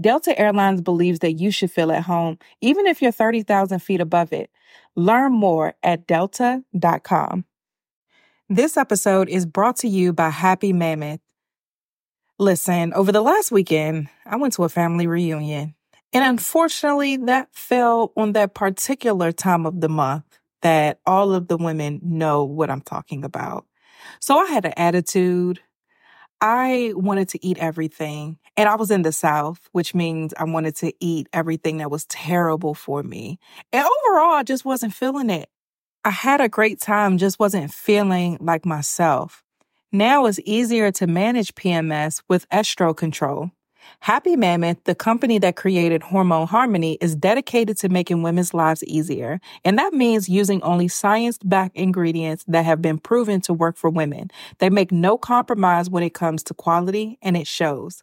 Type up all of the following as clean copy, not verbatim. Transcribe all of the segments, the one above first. Delta Airlines believes that you should feel at home, even if you're 30,000 feet above it. Learn more at delta.com. This episode is brought to you by Happy Mammoth. Listen, over the last weekend, I went to a family reunion, and unfortunately, that fell on that particular time of the month that all of the women know what I'm talking about. So I had an attitude. I wanted to eat everything. And I was in the South, which means I wanted to eat everything that was terrible for me. And overall, I just wasn't feeling it. I had a great time, just wasn't feeling like myself. Now it's easier to manage PMS with Estro Control. Happy Mammoth, the company that created Hormone Harmony, is dedicated to making women's lives easier. And that means using only science-backed ingredients that have been proven to work for women. They make no compromise when it comes to quality, and it shows.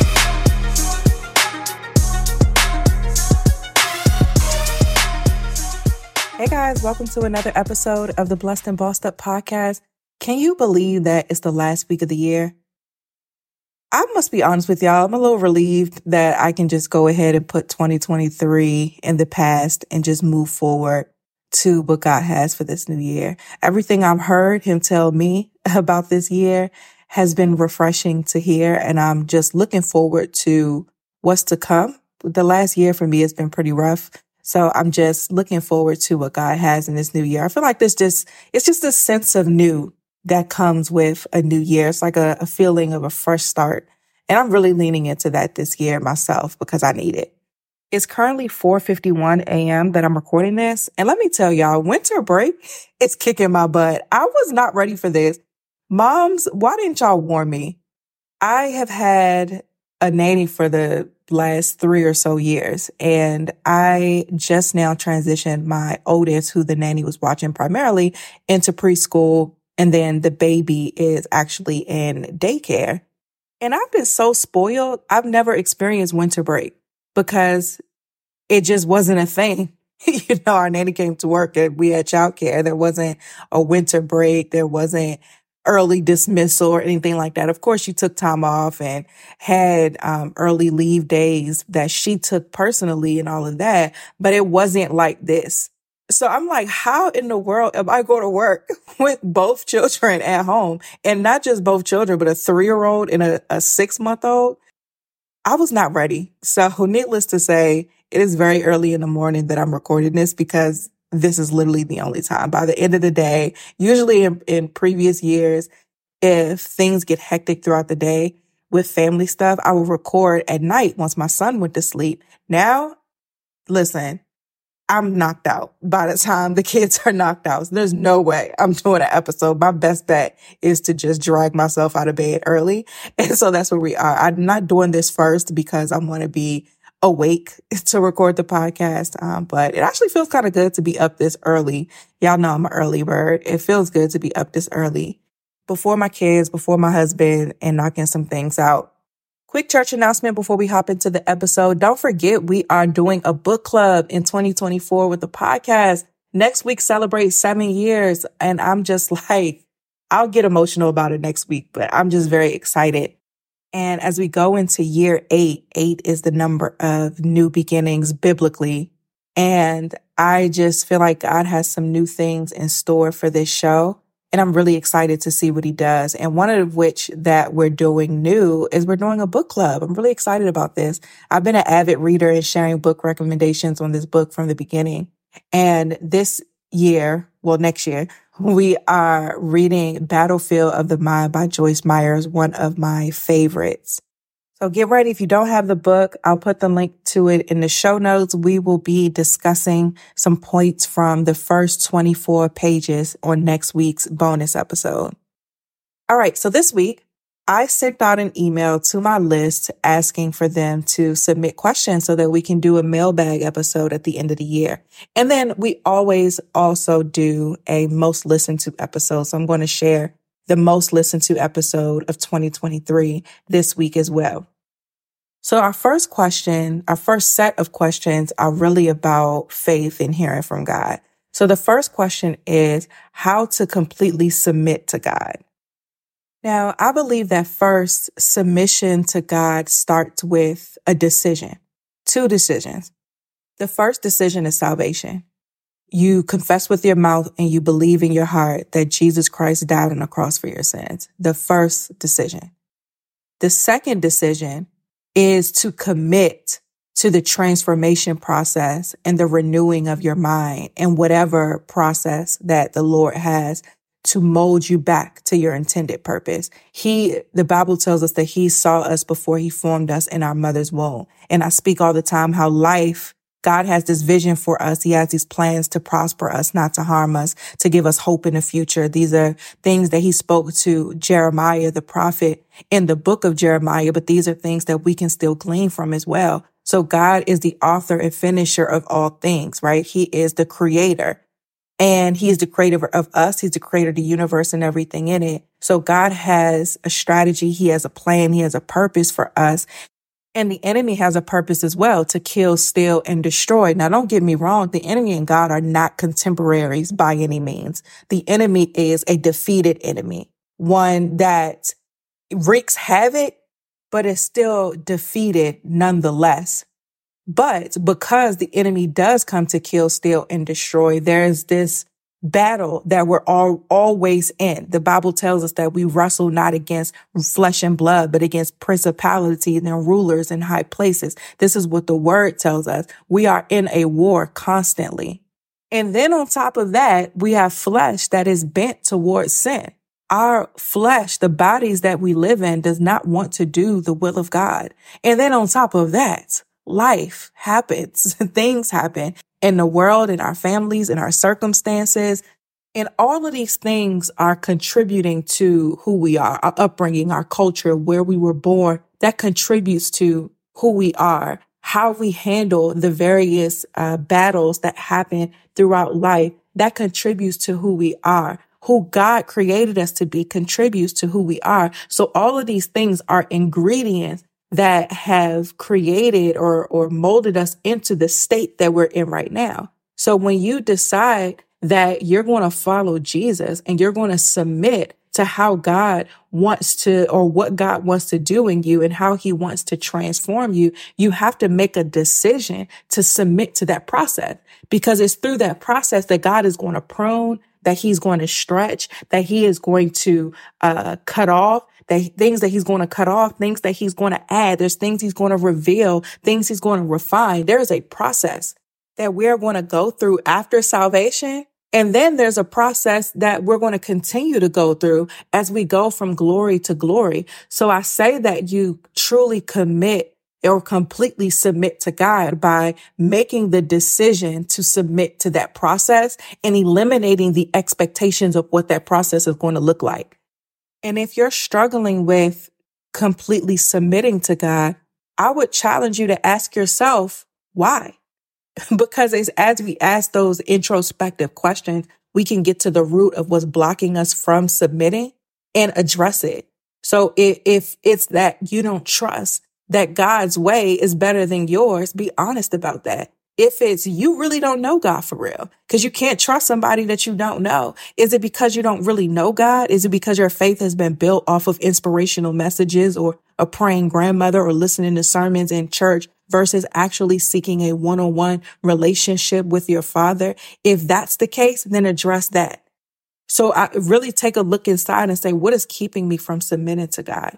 Hey guys, welcome to another episode of the Blessed and Bossed Up podcast. Can you believe that it's the last week of the year? I must be honest with y'all, I'm a little relieved that I can just go ahead and put 2023 in the past and just move forward to what God has for this new year. Everything I've heard Him tell me about this year has been refreshing to hear, and I'm just looking forward to what's to come. The last year for me has been pretty rough. So I'm just looking forward to what God has in this new year. I feel like it's just a sense of new that comes with a new year. It's like a feeling of a fresh start. And I'm really leaning into that this year myself because I need it. It's currently 4:51 a.m. that I'm recording this. And let me tell y'all, winter break is kicking my butt. I was not ready for this. Moms, why didn't y'all warn me? I have had a nanny for the last 3 or so years. And I just now transitioned my oldest, who the nanny was watching primarily, into preschool. And then the baby is actually in daycare. And I've been so spoiled. I've never experienced winter break because it just wasn't a thing. You know, our nanny came to work and we had childcare. There wasn't a winter break. There wasn't early dismissal or anything like that. Of course, you took time off and had early leave days that she took personally and all of that, but it wasn't like this. So I'm like, how in the world am I going to work with both children at home? And not just both children, but a 3-year-old and a 6-month-old. I was not ready. So needless to say, it is very early in the morning that I'm recording this because this is literally the only time. By the end of the day, usually in previous years, if things get hectic throughout the day with family stuff, I will record at night once my son went to sleep. Now, listen, I'm knocked out by the time the kids are knocked out. So there's no way I'm doing an episode. My best bet is to just drag myself out of bed early. And so that's where we are. I'm not doing this first because I want to be awake to record the podcast. But it actually feels kind of good to be up this early. Y'all know I'm an early bird. It feels good to be up this early before my kids, before my husband, and knocking some things out. Quick church announcement before we hop into the episode. Don't forget, we are doing a book club in 2024 with the podcast. Next week celebrates 7 years, and I'm just like, I'll get emotional about it next week, but I'm just very excited. And as we go into year 8 is the number of new beginnings biblically. And I just feel like God has some new things in store for this show. And I'm really excited to see what he does. And one of which that we're doing new is we're doing a book club. I'm really excited about this. I've been an avid reader and sharing book recommendations on this book from the beginning. And this year, well, next year, we are reading Battlefield of the Mind by Joyce Meyer, one of my favorites. So get ready. If you don't have the book, I'll put the link to it in the show notes. We will be discussing some points from the first 24 pages on next week's bonus episode. All right. So this week, I sent out an email to my list asking for them to submit questions so that we can do a mailbag episode at the end of the year. And then we always also do a most listened to episode. So I'm going to share the most listened to episode of 2023 this week as well. So our first set of questions are really about faith and hearing from God. So the first question is how to completely submit to God. Now, I believe that first submission to God starts with a decision, 2 decisions. The first decision is salvation. You confess with your mouth and you believe in your heart that Jesus Christ died on the cross for your sins. The first decision. The second decision is to commit to the transformation process and the renewing of your mind and whatever process that the Lord has to mold you back to your intended purpose. The Bible tells us that he saw us before he formed us in our mother's womb. And I speak all the time how God has this vision for us. He has these plans to prosper us, not to harm us, to give us hope in the future. These are things that he spoke to Jeremiah, the prophet, in the book of Jeremiah, but these are things that we can still glean from as well. So God is the author and finisher of all things, right? He is the creator, and he is the creator of us. He's the creator of the universe and everything in it. So God has a strategy. He has a plan. He has a purpose for us. And the enemy has a purpose as well, to kill, steal, and destroy. Now, don't get me wrong. The enemy and God are not contemporaries by any means. The enemy is a defeated enemy, one that wreaks havoc, but is still defeated nonetheless. But because the enemy does come to kill, steal, and destroy, there's this battle that we're all always in. The Bible tells us that we wrestle not against flesh and blood, but against principalities and rulers in high places. This is what the word tells us. We are in a war constantly. And then on top of that, we have flesh that is bent towards sin. Our flesh, the bodies that we live in, does not want to do the will of God. And then on top of that, life happens, things happen. In the world, in our families, in our circumstances. And all of these things are contributing to who we are, our upbringing, our culture, where we were born. That contributes to who we are, how we handle the various battles that happen throughout life. That contributes to who we are. Who God created us to be contributes to who we are. So all of these things are ingredients that have created or molded us into the state that we're in right now. So when you decide that you're going to follow Jesus and you're going to submit to how God wants to, or what God wants to do in you and how he wants to transform you, you have to make a decision to submit to that process, because it's through that process that God is going to prune, that he's going to stretch, that he is going to cut off, things that he's going to add. There's things he's going to reveal, things he's going to refine. There is a process. that we're going to go through after salvation. And then there's a process that we're going to continue to go through as we go from glory to glory. So I say that you truly commit or completely submit to God by making the decision to submit to that process and eliminating the expectations of what that process is going to look like. And if you're struggling with completely submitting to God, I would challenge you to ask yourself, why? Because as we ask those introspective questions, we can get to the root of what's blocking us from submitting and address it. So if it's that you don't trust that God's way is better than yours, be honest about that. If it's you really don't know God for real, because you can't trust somebody that you don't know. Is it because you don't really know God? Is it because your faith has been built off of inspirational messages or a praying grandmother or listening to sermons in church versus actually seeking a one-on-one relationship with your Father? If that's the case, then address that. So I really take a look inside and say, what is keeping me from submitting to God?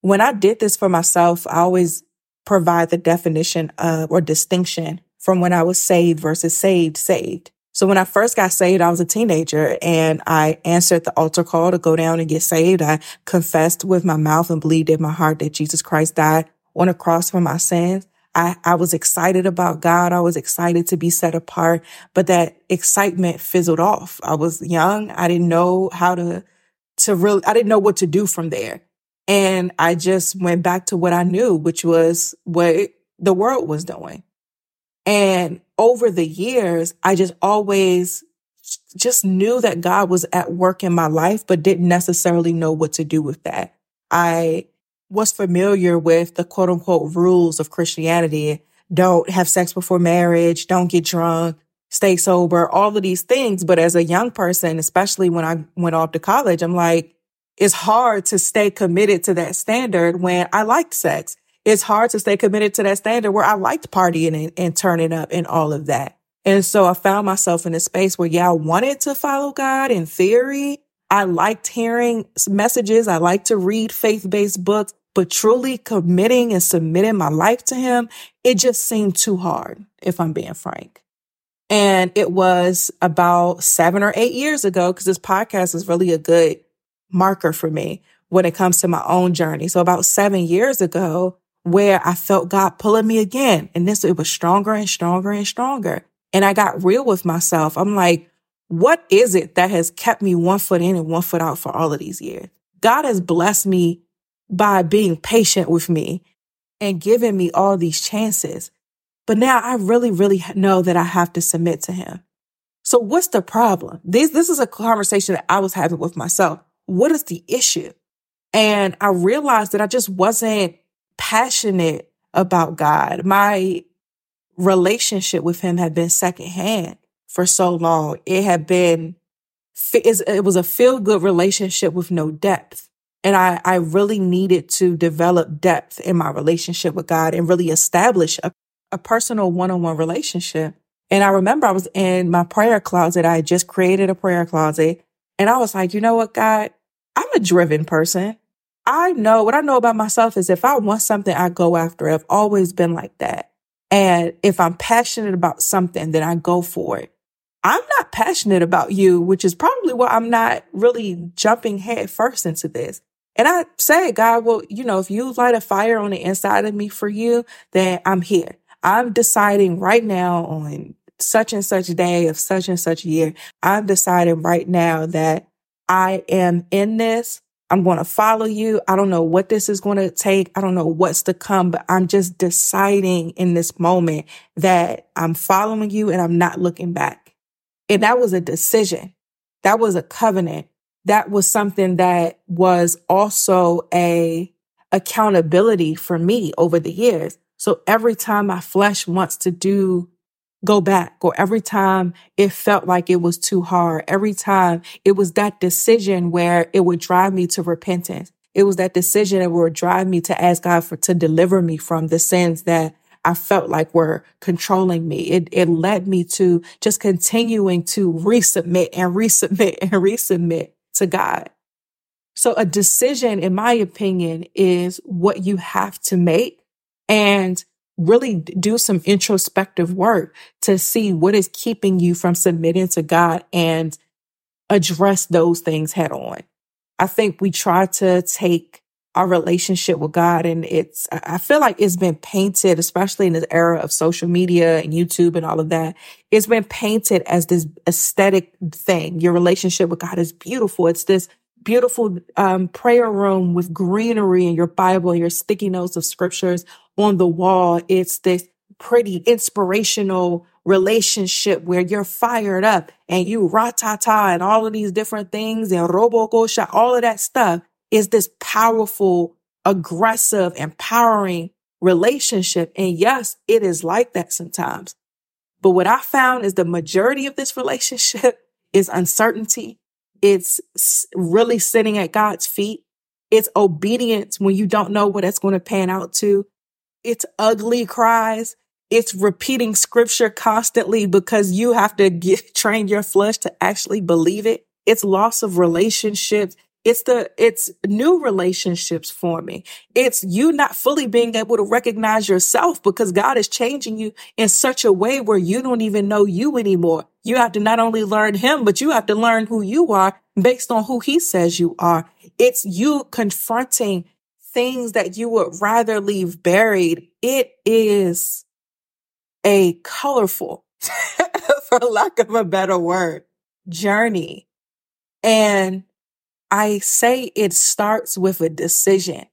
When I did this for myself, I always provide the definition of or distinction from when I was saved versus saved. So when I first got saved, I was a teenager and I answered the altar call to go down and get saved. I confessed with my mouth and believed in my heart that Jesus Christ died on a cross for my sins. I was excited about God. I was excited to be set apart, but that excitement fizzled off. I was young. I didn't know how to really, I didn't know what to do from there. And I just went back to what I knew, which was what the world was doing. And over the years, I just always just knew that God was at work in my life, but didn't necessarily know what to do with that. I was familiar with the quote unquote rules of Christianity. Don't have sex before marriage. Don't get drunk. Stay sober. All of these things. But as a young person, especially when I went off to college, I'm like, it's hard to stay committed to that standard when I liked sex. It's hard to stay committed to that standard where I liked partying and turning up and all of that. And so I found myself in a space where, I wanted to follow God in theory. I liked hearing messages. I liked to read faith-based books, but truly committing and submitting my life to Him, it just seemed too hard, if I'm being frank. And it was about 7 or 8 years ago, because this podcast is really a good marker for me when it comes to my own journey. So about 7 years ago, where I felt God pulling me again, and it was stronger and stronger and stronger. And I got real with myself. I'm like, what is it that has kept me one foot in and one foot out for all of these years? God has blessed me by being patient with me and giving me all these chances. But now I really, really know that I have to submit to Him. So what's the problem? This is a conversation that I was having with myself. What is the issue? And I realized that I just wasn't passionate about God. My relationship with Him had been secondhand for so long. It was a feel-good relationship with no depth. And I really needed to develop depth in my relationship with God and really establish a personal one-on-one relationship. And I remember I was in my prayer closet. I had just created a prayer closet. And I was like, you know what, God? I'm a driven person. I know what I know about myself is if I want something, I go after it. I've always been like that. And if I'm passionate about something, then I go for it. I'm not passionate about you, which is probably why I'm not really jumping head first into this. And I said, God, well, if you light a fire on the inside of me for you, then I'm here. I'm deciding right now on such and such day of such and such year. I'm deciding right now that I am in this. I'm going to follow you. I don't know what this is going to take. I don't know what's to come, but I'm just deciding in this moment that I'm following you and I'm not looking back. And that was a decision. That was a covenant. That was something that was also a accountability for me over the years. So every time my flesh wants to go back, or every time it felt like it was too hard, every time it was that decision where it would drive me to repentance. It was that decision that would drive me to ask God to deliver me from the sins that I felt like were controlling me. It led me to just continuing to resubmit and resubmit and resubmit to God. So a decision, in my opinion, is what you have to make. And really do some introspective work to see what is keeping you from submitting to God and address those things head on. I think we try to take our relationship with God, and I feel like it's been painted, especially in the era of social media and YouTube and all of that, it's been painted as this aesthetic thing. Your relationship with God is beautiful. It's this beautiful prayer room with greenery and your Bible and your sticky notes of scriptures on the wall. It's this pretty inspirational relationship where you're fired up and you ra-ta-ta and all of these different things and robo-kosha, all of that stuff. Is this powerful, aggressive, empowering relationship. And yes, it is like that sometimes. But what I found is the majority of this relationship is uncertainty. It's really sitting at God's feet. It's obedience when you don't know what it's going to pan out to. It's ugly cries. It's repeating scripture constantly because you have to train your flesh to actually believe it. It's loss of relationships. It's new relationships forming. It's you not fully being able to recognize yourself because God is changing you in such a way where you don't even know you anymore. You have to not only learn him, but you have to learn who you are based on who he says you are. It's you confronting things that you would rather leave buried. It is a colorful, for lack of a better word, journey. And I say it starts with a decision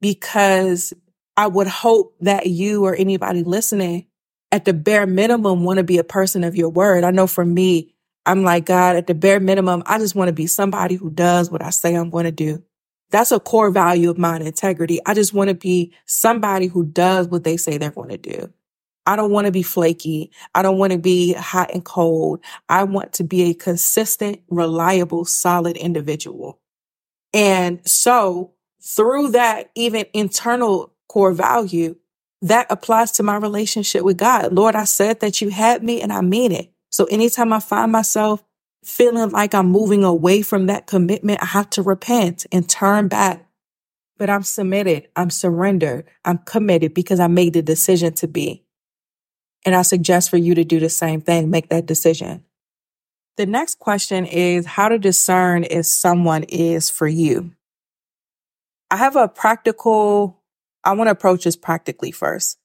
because I would hope that you or anybody listening at the bare minimum want to be a person of your word. I know for me, I'm like, God, at the bare minimum, I just want to be somebody who does what I say I'm going to do. That's a core value of mine, integrity. I just want to be somebody who does what they say they're going to do. I don't want to be flaky. I don't want to be hot and cold. I want to be a consistent, reliable, solid individual. And so through that, even internal core value, that applies to my relationship with God. Lord, I said that you had me and I mean it. So anytime I find myself feeling like I'm moving away from that commitment, I have to repent and turn back. But I'm submitted. I'm surrendered. I'm committed because I made the decision to be. And I suggest for you to do the same thing. Make that decision. The next question is how to discern if someone is for you. I want to approach this practically first.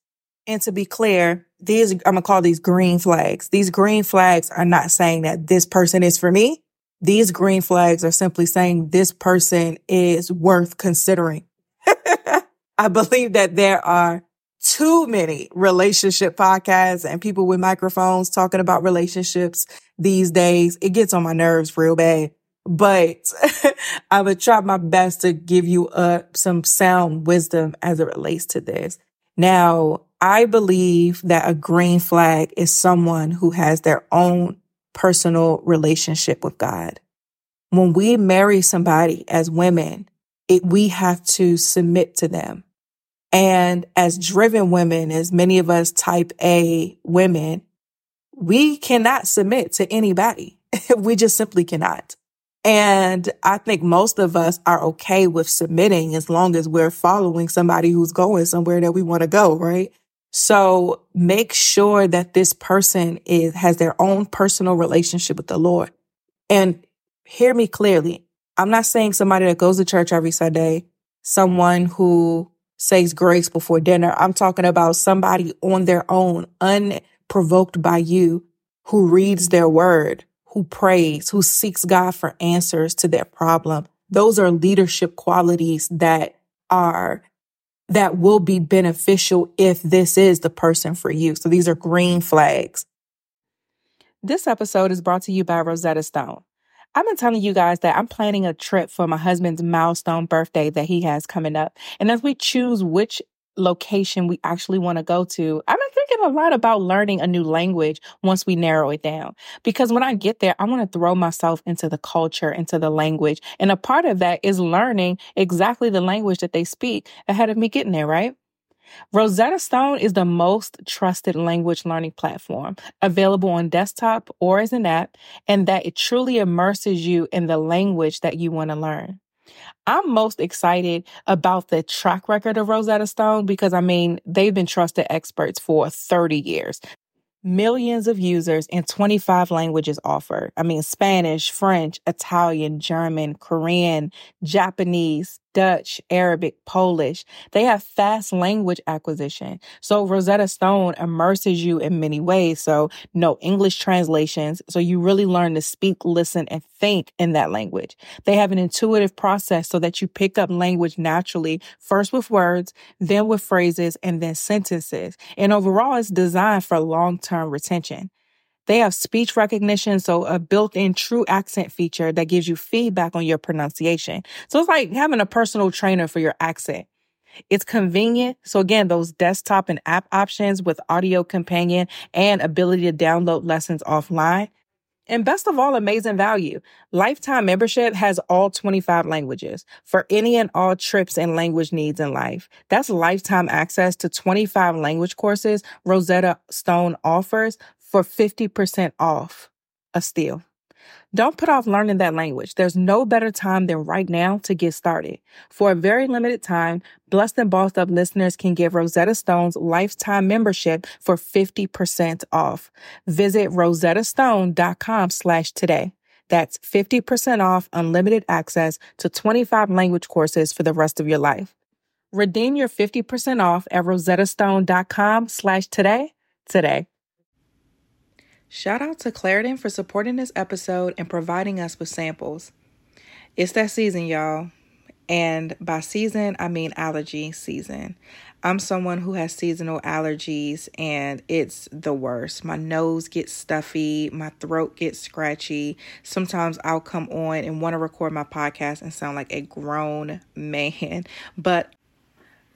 And to be clear, I'm going to call these green flags. These green flags are not saying that this person is for me. These green flags are simply saying this person is worth considering. I believe that there are too many relationship podcasts and people with microphones talking about relationships these days. It gets on my nerves real bad, but I would try my best to give you some sound wisdom as it relates to this. Now, I believe that a green flag is someone who has their own personal relationship with God. When we marry somebody as women, we have to submit to them. And as driven women, as many of us type A women, we cannot submit to anybody. We just simply cannot. And I think most of us are okay with submitting as long as we're following somebody who's going somewhere that we want to go, right? So make sure that this person has their own personal relationship with the Lord. And hear me clearly. I'm not saying somebody that goes to church every Sunday, someone who says grace before dinner. I'm talking about somebody on their own, unprovoked by you, who reads their word, who prays, who seeks God for answers to their problem. Those are leadership qualities that will be beneficial if this is the person for you. So these are green flags. This episode is brought to you by Rosetta Stone. I've been telling you guys that I'm planning a trip for my husband's milestone birthday that he has coming up. And as we choose which location we actually want to go to, I've been thinking a lot about learning a new language once we narrow it down. Because when I get there, I want to throw myself into the culture, into the language. And a part of that is learning exactly the language that they speak ahead of me getting there, right? Rosetta Stone is the most trusted language learning platform available on desktop or as an app, and that it truly immerses you in the language that you want to learn. I'm most excited about the track record of Rosetta Stone because, I mean, they've been trusted experts for 30 years. Millions of users in 25 languages offered. I mean, Spanish, French, Italian, German, Korean, Japanese, Dutch, Arabic, Polish. They have fast language acquisition. So Rosetta Stone immerses you in many ways. So no English translations. So you really learn to speak, listen, and think in that language. They have an intuitive process so that you pick up language naturally, first with words, then with phrases, and then sentences. And overall, it's designed for long-term retention. They have speech recognition, so a built-in true accent feature that gives you feedback on your pronunciation. So it's like having a personal trainer for your accent. It's convenient. So again, those desktop and app options with audio companion and ability to download lessons offline. And best of all, amazing value. Lifetime membership has all 25 languages for any and all trips and language needs in life. That's lifetime access to 25 language courses Rosetta Stone offers for 50% off a steal. Don't put off learning that language. There's no better time than right now to get started. For a very limited time, Blessed and Bossed Up listeners can get Rosetta Stone's lifetime membership for 50% off. Visit rosettastone.com/today. That's 50% off unlimited access to 25 language courses for the rest of your life. Redeem your 50% off at rosettastone.com/today today. Shout out to Claritin for supporting this episode and providing us with samples. It's that season, y'all. And by season, I mean allergy season. I'm someone who has seasonal allergies and it's the worst. My nose gets stuffy. My throat gets scratchy. Sometimes I'll come on and want to record my podcast and sound like a grown man. But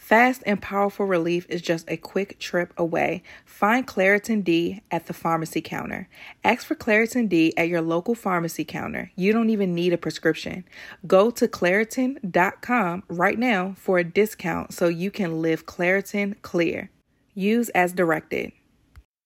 Fast and powerful relief is just a quick trip away. Find Claritin D at the pharmacy counter. Ask for Claritin D at your local pharmacy counter. You don't even need a prescription. Go to Claritin.com right now for a discount so you can live Claritin Clear. Use as directed.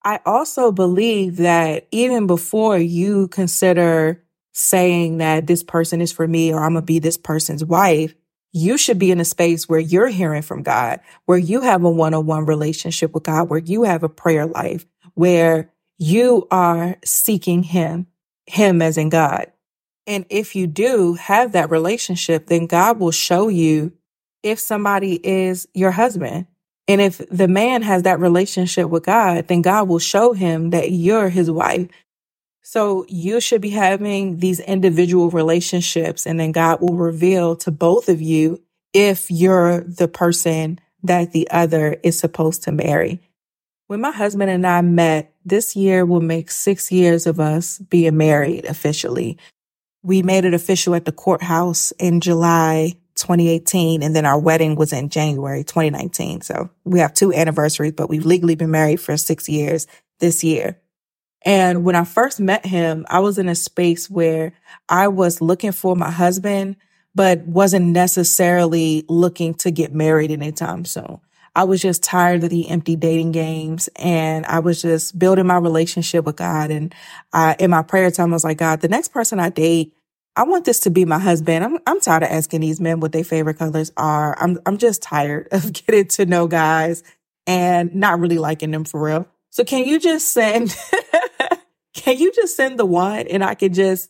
I also believe that even before you consider saying that this person is for me or I'm going to be this person's wife, you should be in a space where you're hearing from God, where you have a one-on-one relationship with God, where you have a prayer life, where you are seeking Him as in God. And if you do have that relationship, then God will show you if somebody is your husband. And if the man has that relationship with God, then God will show him that you're his wife. So you should be having these individual relationships, and then God will reveal to both of you if you're the person that the other is supposed to marry. When my husband and I met, this year will make 6 years of us being married officially. We made it official at the courthouse in July 2018, and then our wedding was in January 2019. So we have 2 anniversaries, but we've legally been married for 6 years this year. And when I first met him, I was in a space where I was looking for my husband, but wasn't necessarily looking to get married anytime soon. I was just tired of the empty dating games, and I was just building my relationship with God. And in my prayer time, I was like, God, the next person I date, I want this to be my husband. I'm tired of asking these men what their favorite colors are. I'm just tired of getting to know guys and not really liking them for real. So can you just send the one and I could just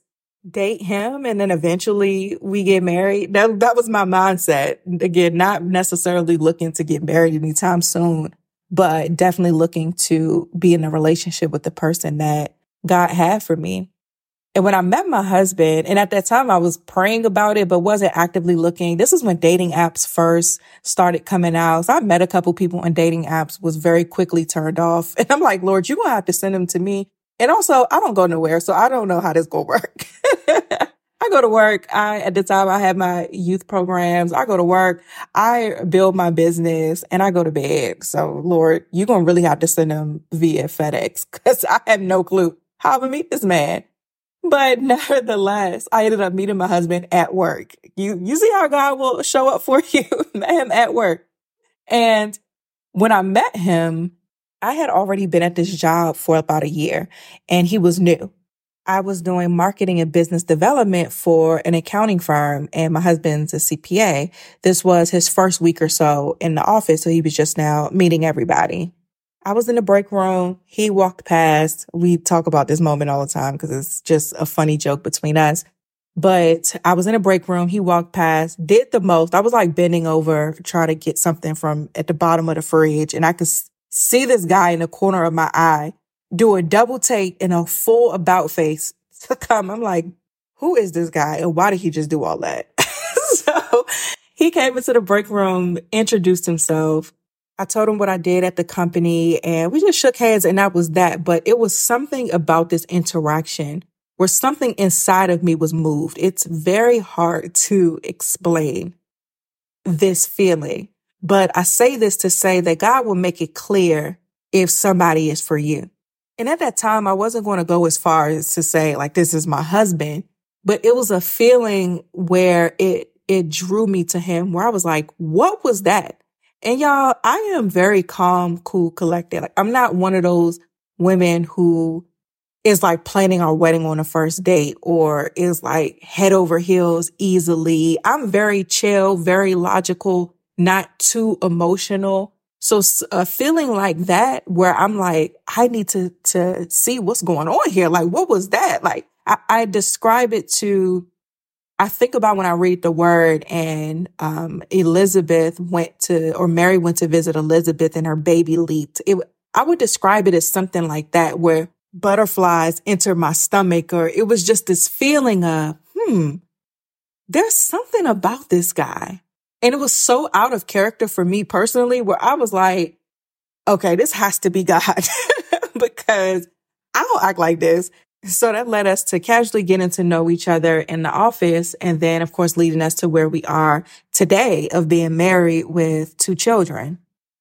date him and then eventually we get married? That was my mindset. Again, not necessarily looking to get married anytime soon, but definitely looking to be in a relationship with the person that God had for me. And when I met my husband, and at that time I was praying about it, but wasn't actively looking. This is when dating apps first started coming out. So I met a couple people on dating apps, was very quickly turned off. And I'm like, Lord, you're going to have to send them to me. And also, I don't go nowhere, so I don't know how this going to work. I go to work. At the time, I had my youth programs. I go to work. I build my business and I go to bed. So, Lord, you're going to really have to send them via FedEx because I have no clue how I'm going to meet this man. But nevertheless, I ended up meeting my husband at work. You see how God will show up for you? Met him at work. And when I met him, I had already been at this job for about a year and he was new. I was doing marketing and business development for an accounting firm and my husband's a CPA. This was his first week or so in the office. So he was just now meeting everybody. I was in the break room. He walked past. We talk about this moment all the time because it's just a funny joke between us. But I was in a break room. He walked past, did the most. I was like bending over, trying to get something from at the bottom of the fridge. And I could see this guy in the corner of my eye do a double take and a full about face to come. I'm like, who is this guy? And why did he just do all that? So he came into the break room, introduced himself. I told him what I did at the company and we just shook hands and that was that. But it was something about this interaction where something inside of me was moved. It's very hard to explain this feeling, but I say this to say that God will make it clear if somebody is for you. And at that time, I wasn't going to go as far as to say like, this is my husband, but it was a feeling where it drew me to him where I was like, what was that? And y'all, I am very calm, cool, collected. Like I'm not one of those women who is like planning our wedding on a first date or is like head over heels easily. I'm very chill, very logical, not too emotional. So a feeling like that where I'm like, I need to see what's going on here. Like, what was that? Like I describe it to I think about when I read the word and Elizabeth went to, or Mary went to visit Elizabeth and her baby leaped. I would describe it as something like that where butterflies enter my stomach, or it was just this feeling of, there's something about this guy. And it was so out of character for me personally where I was like, okay, this has to be God because I don't act like this. So that led us to casually getting to know each other in the office. And then, of course, leading us to where we are today of being married with 2 children.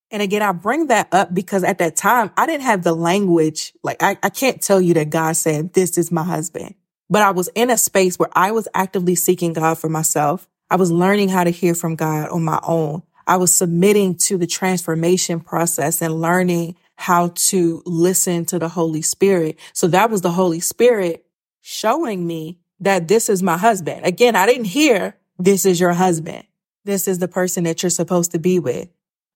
And again, I bring that up because at that time, I didn't have the language. Like I can't tell you that God said, this is my husband. But I was in a space where I was actively seeking God for myself. I was learning how to hear from God on my own. I was submitting to the transformation process and learning how to listen to the Holy Spirit. So that was the Holy Spirit showing me that this is my husband. Again, I didn't hear, this is your husband. This is the person that you're supposed to be with.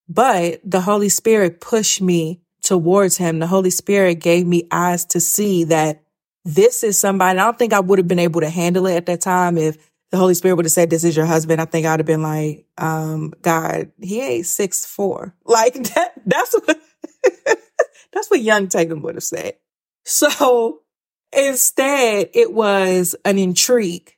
But the Holy Spirit pushed me towards him. The Holy Spirit gave me eyes to see that this is somebody. I don't think I would have been able to handle it at that time. If the Holy Spirit would have said, this is your husband, I think I'd have been like, God, he ain't 6'4". Like that's what... That's what young Tatum would have said. So instead, it was an intrigue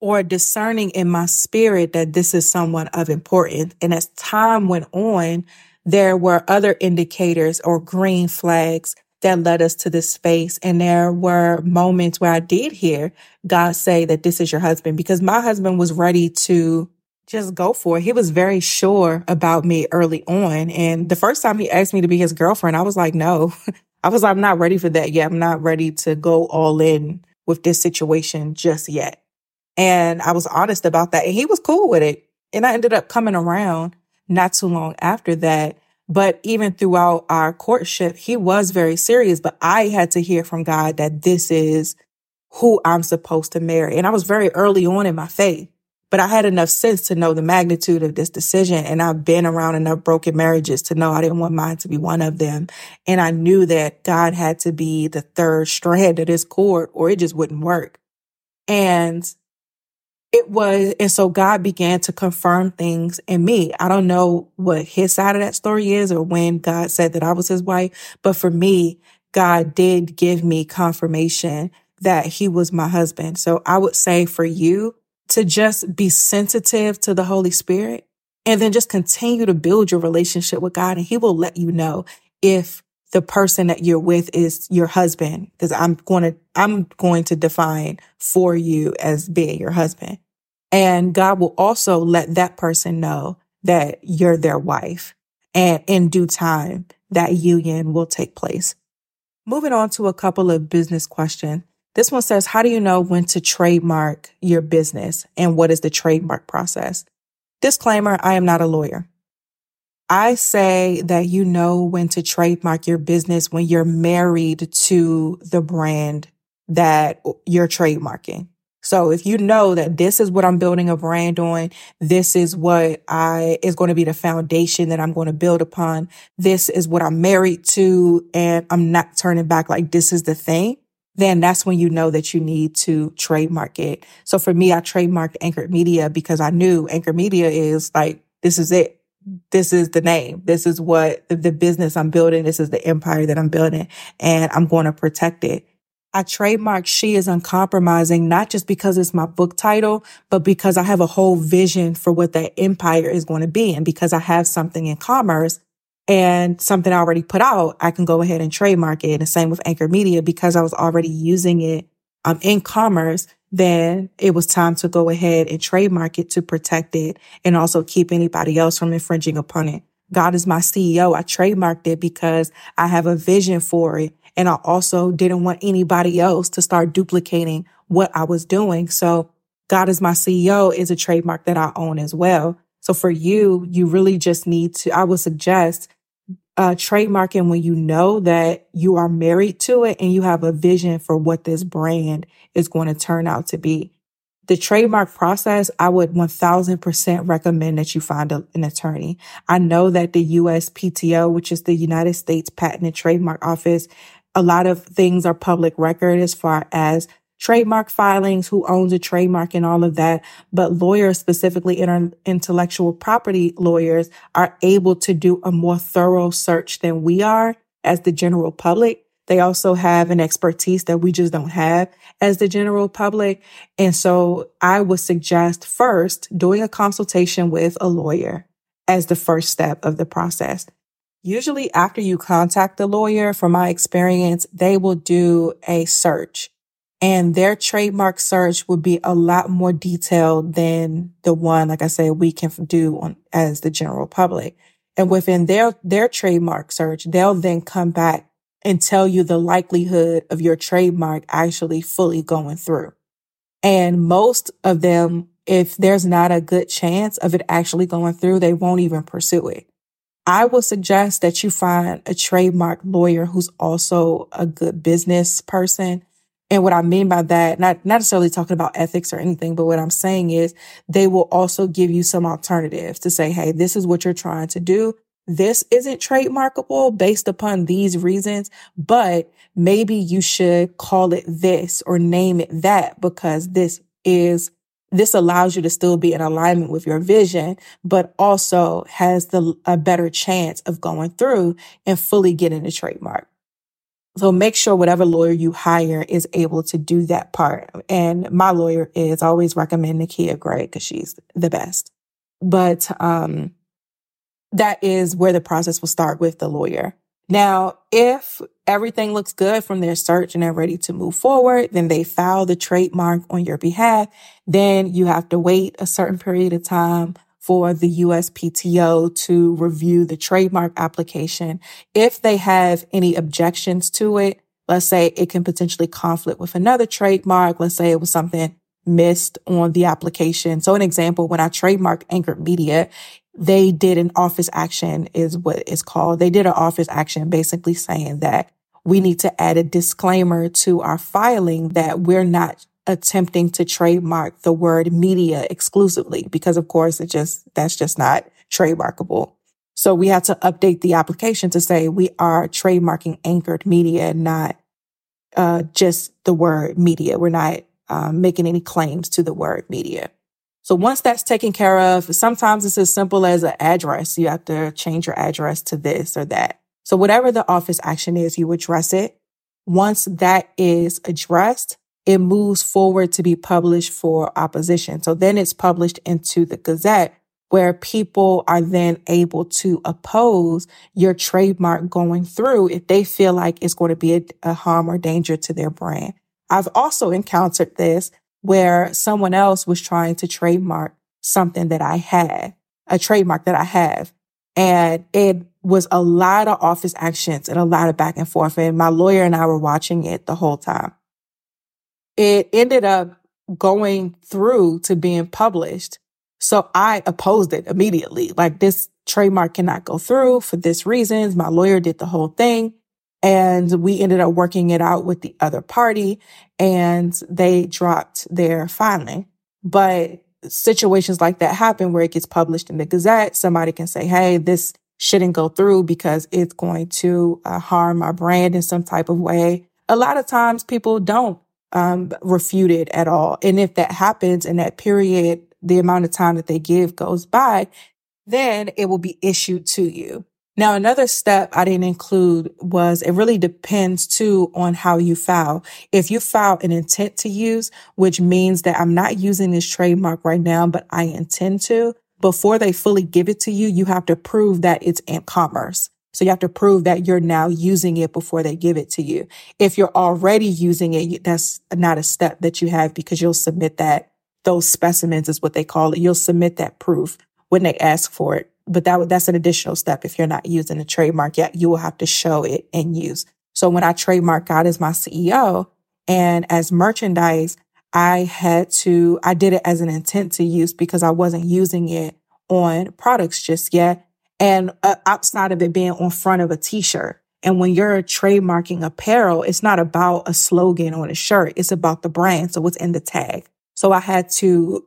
or discerning in my spirit that this is someone of importance. And as time went on, there were other indicators or green flags that led us to this space. And there were moments where I did hear God say that this is your husband, because my husband was ready to just go for it. He was very sure about me early on. And the first time he asked me to be his girlfriend, I was like, no. I was like, I'm not ready for that yet. I'm not ready to go all in with this situation just yet. And I was honest about that. And he was cool with it. And I ended up coming around not too long after that. But even throughout our courtship, he was very serious. But I had to hear from God that this is who I'm supposed to marry. And I was very early on in my faith. But I had enough sense to know the magnitude of this decision. And I've been around enough broken marriages to know I didn't want mine to be one of them. And I knew that God had to be the third strand of this cord or it just wouldn't work. And so God began to confirm things in me. I don't know what his side of that story is or when God said that I was his wife, but for me, God did give me confirmation that he was my husband. So I would say for you to just be sensitive to the Holy Spirit and then just continue to build your relationship with God, and he will let you know if the person that you're with is your husband, because I'm going to define for you as being your husband. And God will also let that person know that you're their wife. And in due time, that union will take place. Moving on to a couple of business questions. This one says, how do you know when to trademark your business, and what is the trademark process? Disclaimer, I am not a lawyer. I say that you know when to trademark your business when you're married to the brand that you're trademarking. So if you know that this is what I'm building a brand on, this is what is going to be the foundation that I'm going to build upon, this is what I'm married to, and I'm not turning back, like this is the thing, then that's when you know that you need to trademark it. So for me, I trademarked Anchored Media because I knew Anchored Media is like, this is it. This is the name. This is what the business I'm building. This is the empire that I'm building, and I'm going to protect it. I trademarked She is Uncompromising, not just because it's my book title, but because I have a whole vision for what that empire is going to be. And because I have something in commerce and something I already put out, I can go ahead and trademark it. And the same with Anchored Media, because I was already using it in commerce, then it was time to go ahead and trademark it to protect it and also keep anybody else from infringing upon it. God is my CEO. I trademarked it because I have a vision for it. And I also didn't want anybody else to start duplicating what I was doing. So God is my CEO is a trademark that I own as well. So for you, you really just need to, I would suggest trademarking when you know that you are married to it and you have a vision for what this brand is going to turn out to be. The trademark process, I would 1000% recommend that you find an attorney. I know that the USPTO, which is the United States Patent and Trademark Office, a lot of things are public record as far as trademark filings, who owns a trademark and all of that. But lawyers, specifically intellectual property lawyers, are able to do a more thorough search than we are as the general public. They also have an expertise that we just don't have as the general public. And so I would suggest first doing a consultation with a lawyer as the first step of the process. Usually after you contact the lawyer, from my experience, they will do a search, and their trademark search would be a lot more detailed than the one, like I said, we can do as the general public. And within their trademark search, they'll then come back and tell you the likelihood of your trademark actually fully going through. And most of them, if there's not a good chance of it actually going through, they won't even pursue it. I will suggest that you find a trademark lawyer who's also a good business person. And what I mean by that, not necessarily talking about ethics or anything, but what I'm saying is they will also give you some alternatives to say, hey, this is what you're trying to do. This isn't trademarkable based upon these reasons, but maybe you should call it this or name it that, because this allows you to still be in alignment with your vision, but also has a better chance of going through and fully getting the trademark. So make sure whatever lawyer you hire is able to do that part. And my lawyer is, I always recommend Nakia Gray because she's the best. But that is where the process will start with the lawyer. Now, if everything looks good from their search and they're ready to move forward, then they file the trademark on your behalf. Then you have to wait a certain period of time for the USPTO to review the trademark application. If they have any objections to it, let's say it can potentially conflict with another trademark. Let's say it was something missed on the application. So an example, when I trademarked Anchored Media, they did an office action is what it's called. They did an office action basically saying that we need to add a disclaimer to our filing that we're not attempting to trademark the word media exclusively, because of course that's just not trademarkable. So we had to update the application to say we are trademarking Anchored Media, not just the word media. We're not making any claims to the word media. So once that's taken care of, sometimes it's as simple as an address. You have to change your address to this or that. So whatever the office action is, you address it. Once that is addressed, it moves forward to be published for opposition. So then it's published into the Gazette, where people are then able to oppose your trademark going through if they feel like it's going to be a harm or danger to their brand. I've also encountered this where someone else was trying to trademark something that I had, a trademark that I have. And it was a lot of office actions and a lot of back and forth. And my lawyer and I were watching it the whole time. It ended up going through to being published. So I opposed it immediately. Like, this trademark cannot go through for this reasons. My lawyer did the whole thing. And we ended up working it out with the other party, and they dropped their filing. But situations like that happen where it gets published in the Gazette. Somebody can say, hey, this shouldn't go through because it's going to harm my brand in some type of way. A lot of times people don't refute it at all. And if that happens in that period, the amount of time that they give goes by, then it will be issued to you. Now, another step I didn't include was it really depends too on how you file. If you file an intent to use, which means that I'm not using this trademark right now, but I intend to, before they fully give it to you, you have to prove that it's in commerce. So you have to prove that you're now using it before they give it to you. If you're already using it, that's not a step that you have because you'll submit that. Those specimens is what they call it. You'll submit that proof when they ask for it. But that's an additional step. If you're not using the trademark yet, you will have to show it in use. So when I trademarked God Is My CEO and as merchandise, I did it as an intent to use because I wasn't using it on products just yet. And outside of it being on front of a t-shirt. And when you're trademarking apparel, it's not about a slogan on a shirt. It's about the brand. So what's in the tag. So I had to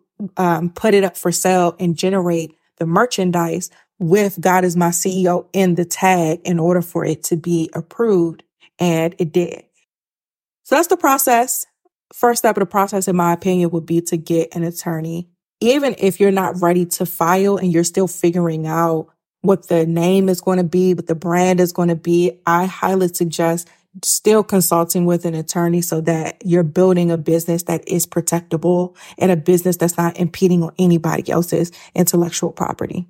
put it up for sale and generate the merchandise with God Is My CEO in the tag in order for it to be approved. And it did. So that's the process. First step of the process, in my opinion, would be to get an attorney. Even if you're not ready to file and you're still figuring out what the name is going to be, what the brand is going to be, I highly suggest still consulting with an attorney so that you're building a business that is protectable and a business that's not impeding on anybody else's intellectual property.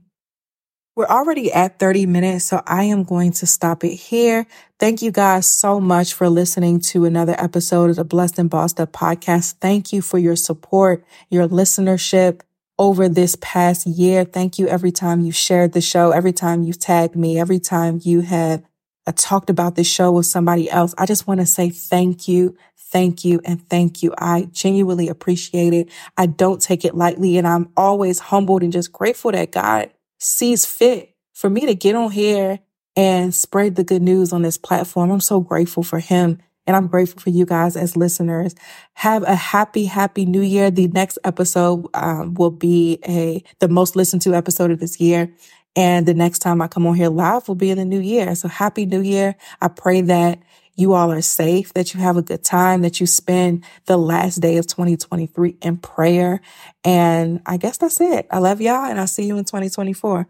We're already at 30 minutes, so I am going to stop it here. Thank you guys so much for listening to another episode of the Blessed and Bossed Up podcast. Thank you for your support, your listenership over this past year. Thank you every time you shared the show, every time you tagged me, every time you have I talked about this show with somebody else. I just want to say thank you, thank you, and thank you. I genuinely appreciate it. I don't take it lightly, and I'm always humbled and just grateful that God sees fit for me to get on here and spread the good news on this platform. I'm so grateful for Him, and I'm grateful for you guys as listeners. Have a happy, happy new year. The next episode will be the most listened to episode of this year. And the next time I come on here live will be in the new year. So happy new year. I pray that you all are safe, that you have a good time, that you spend the last day of 2023 in prayer. And I guess that's it. I love y'all and I'll see you in 2024.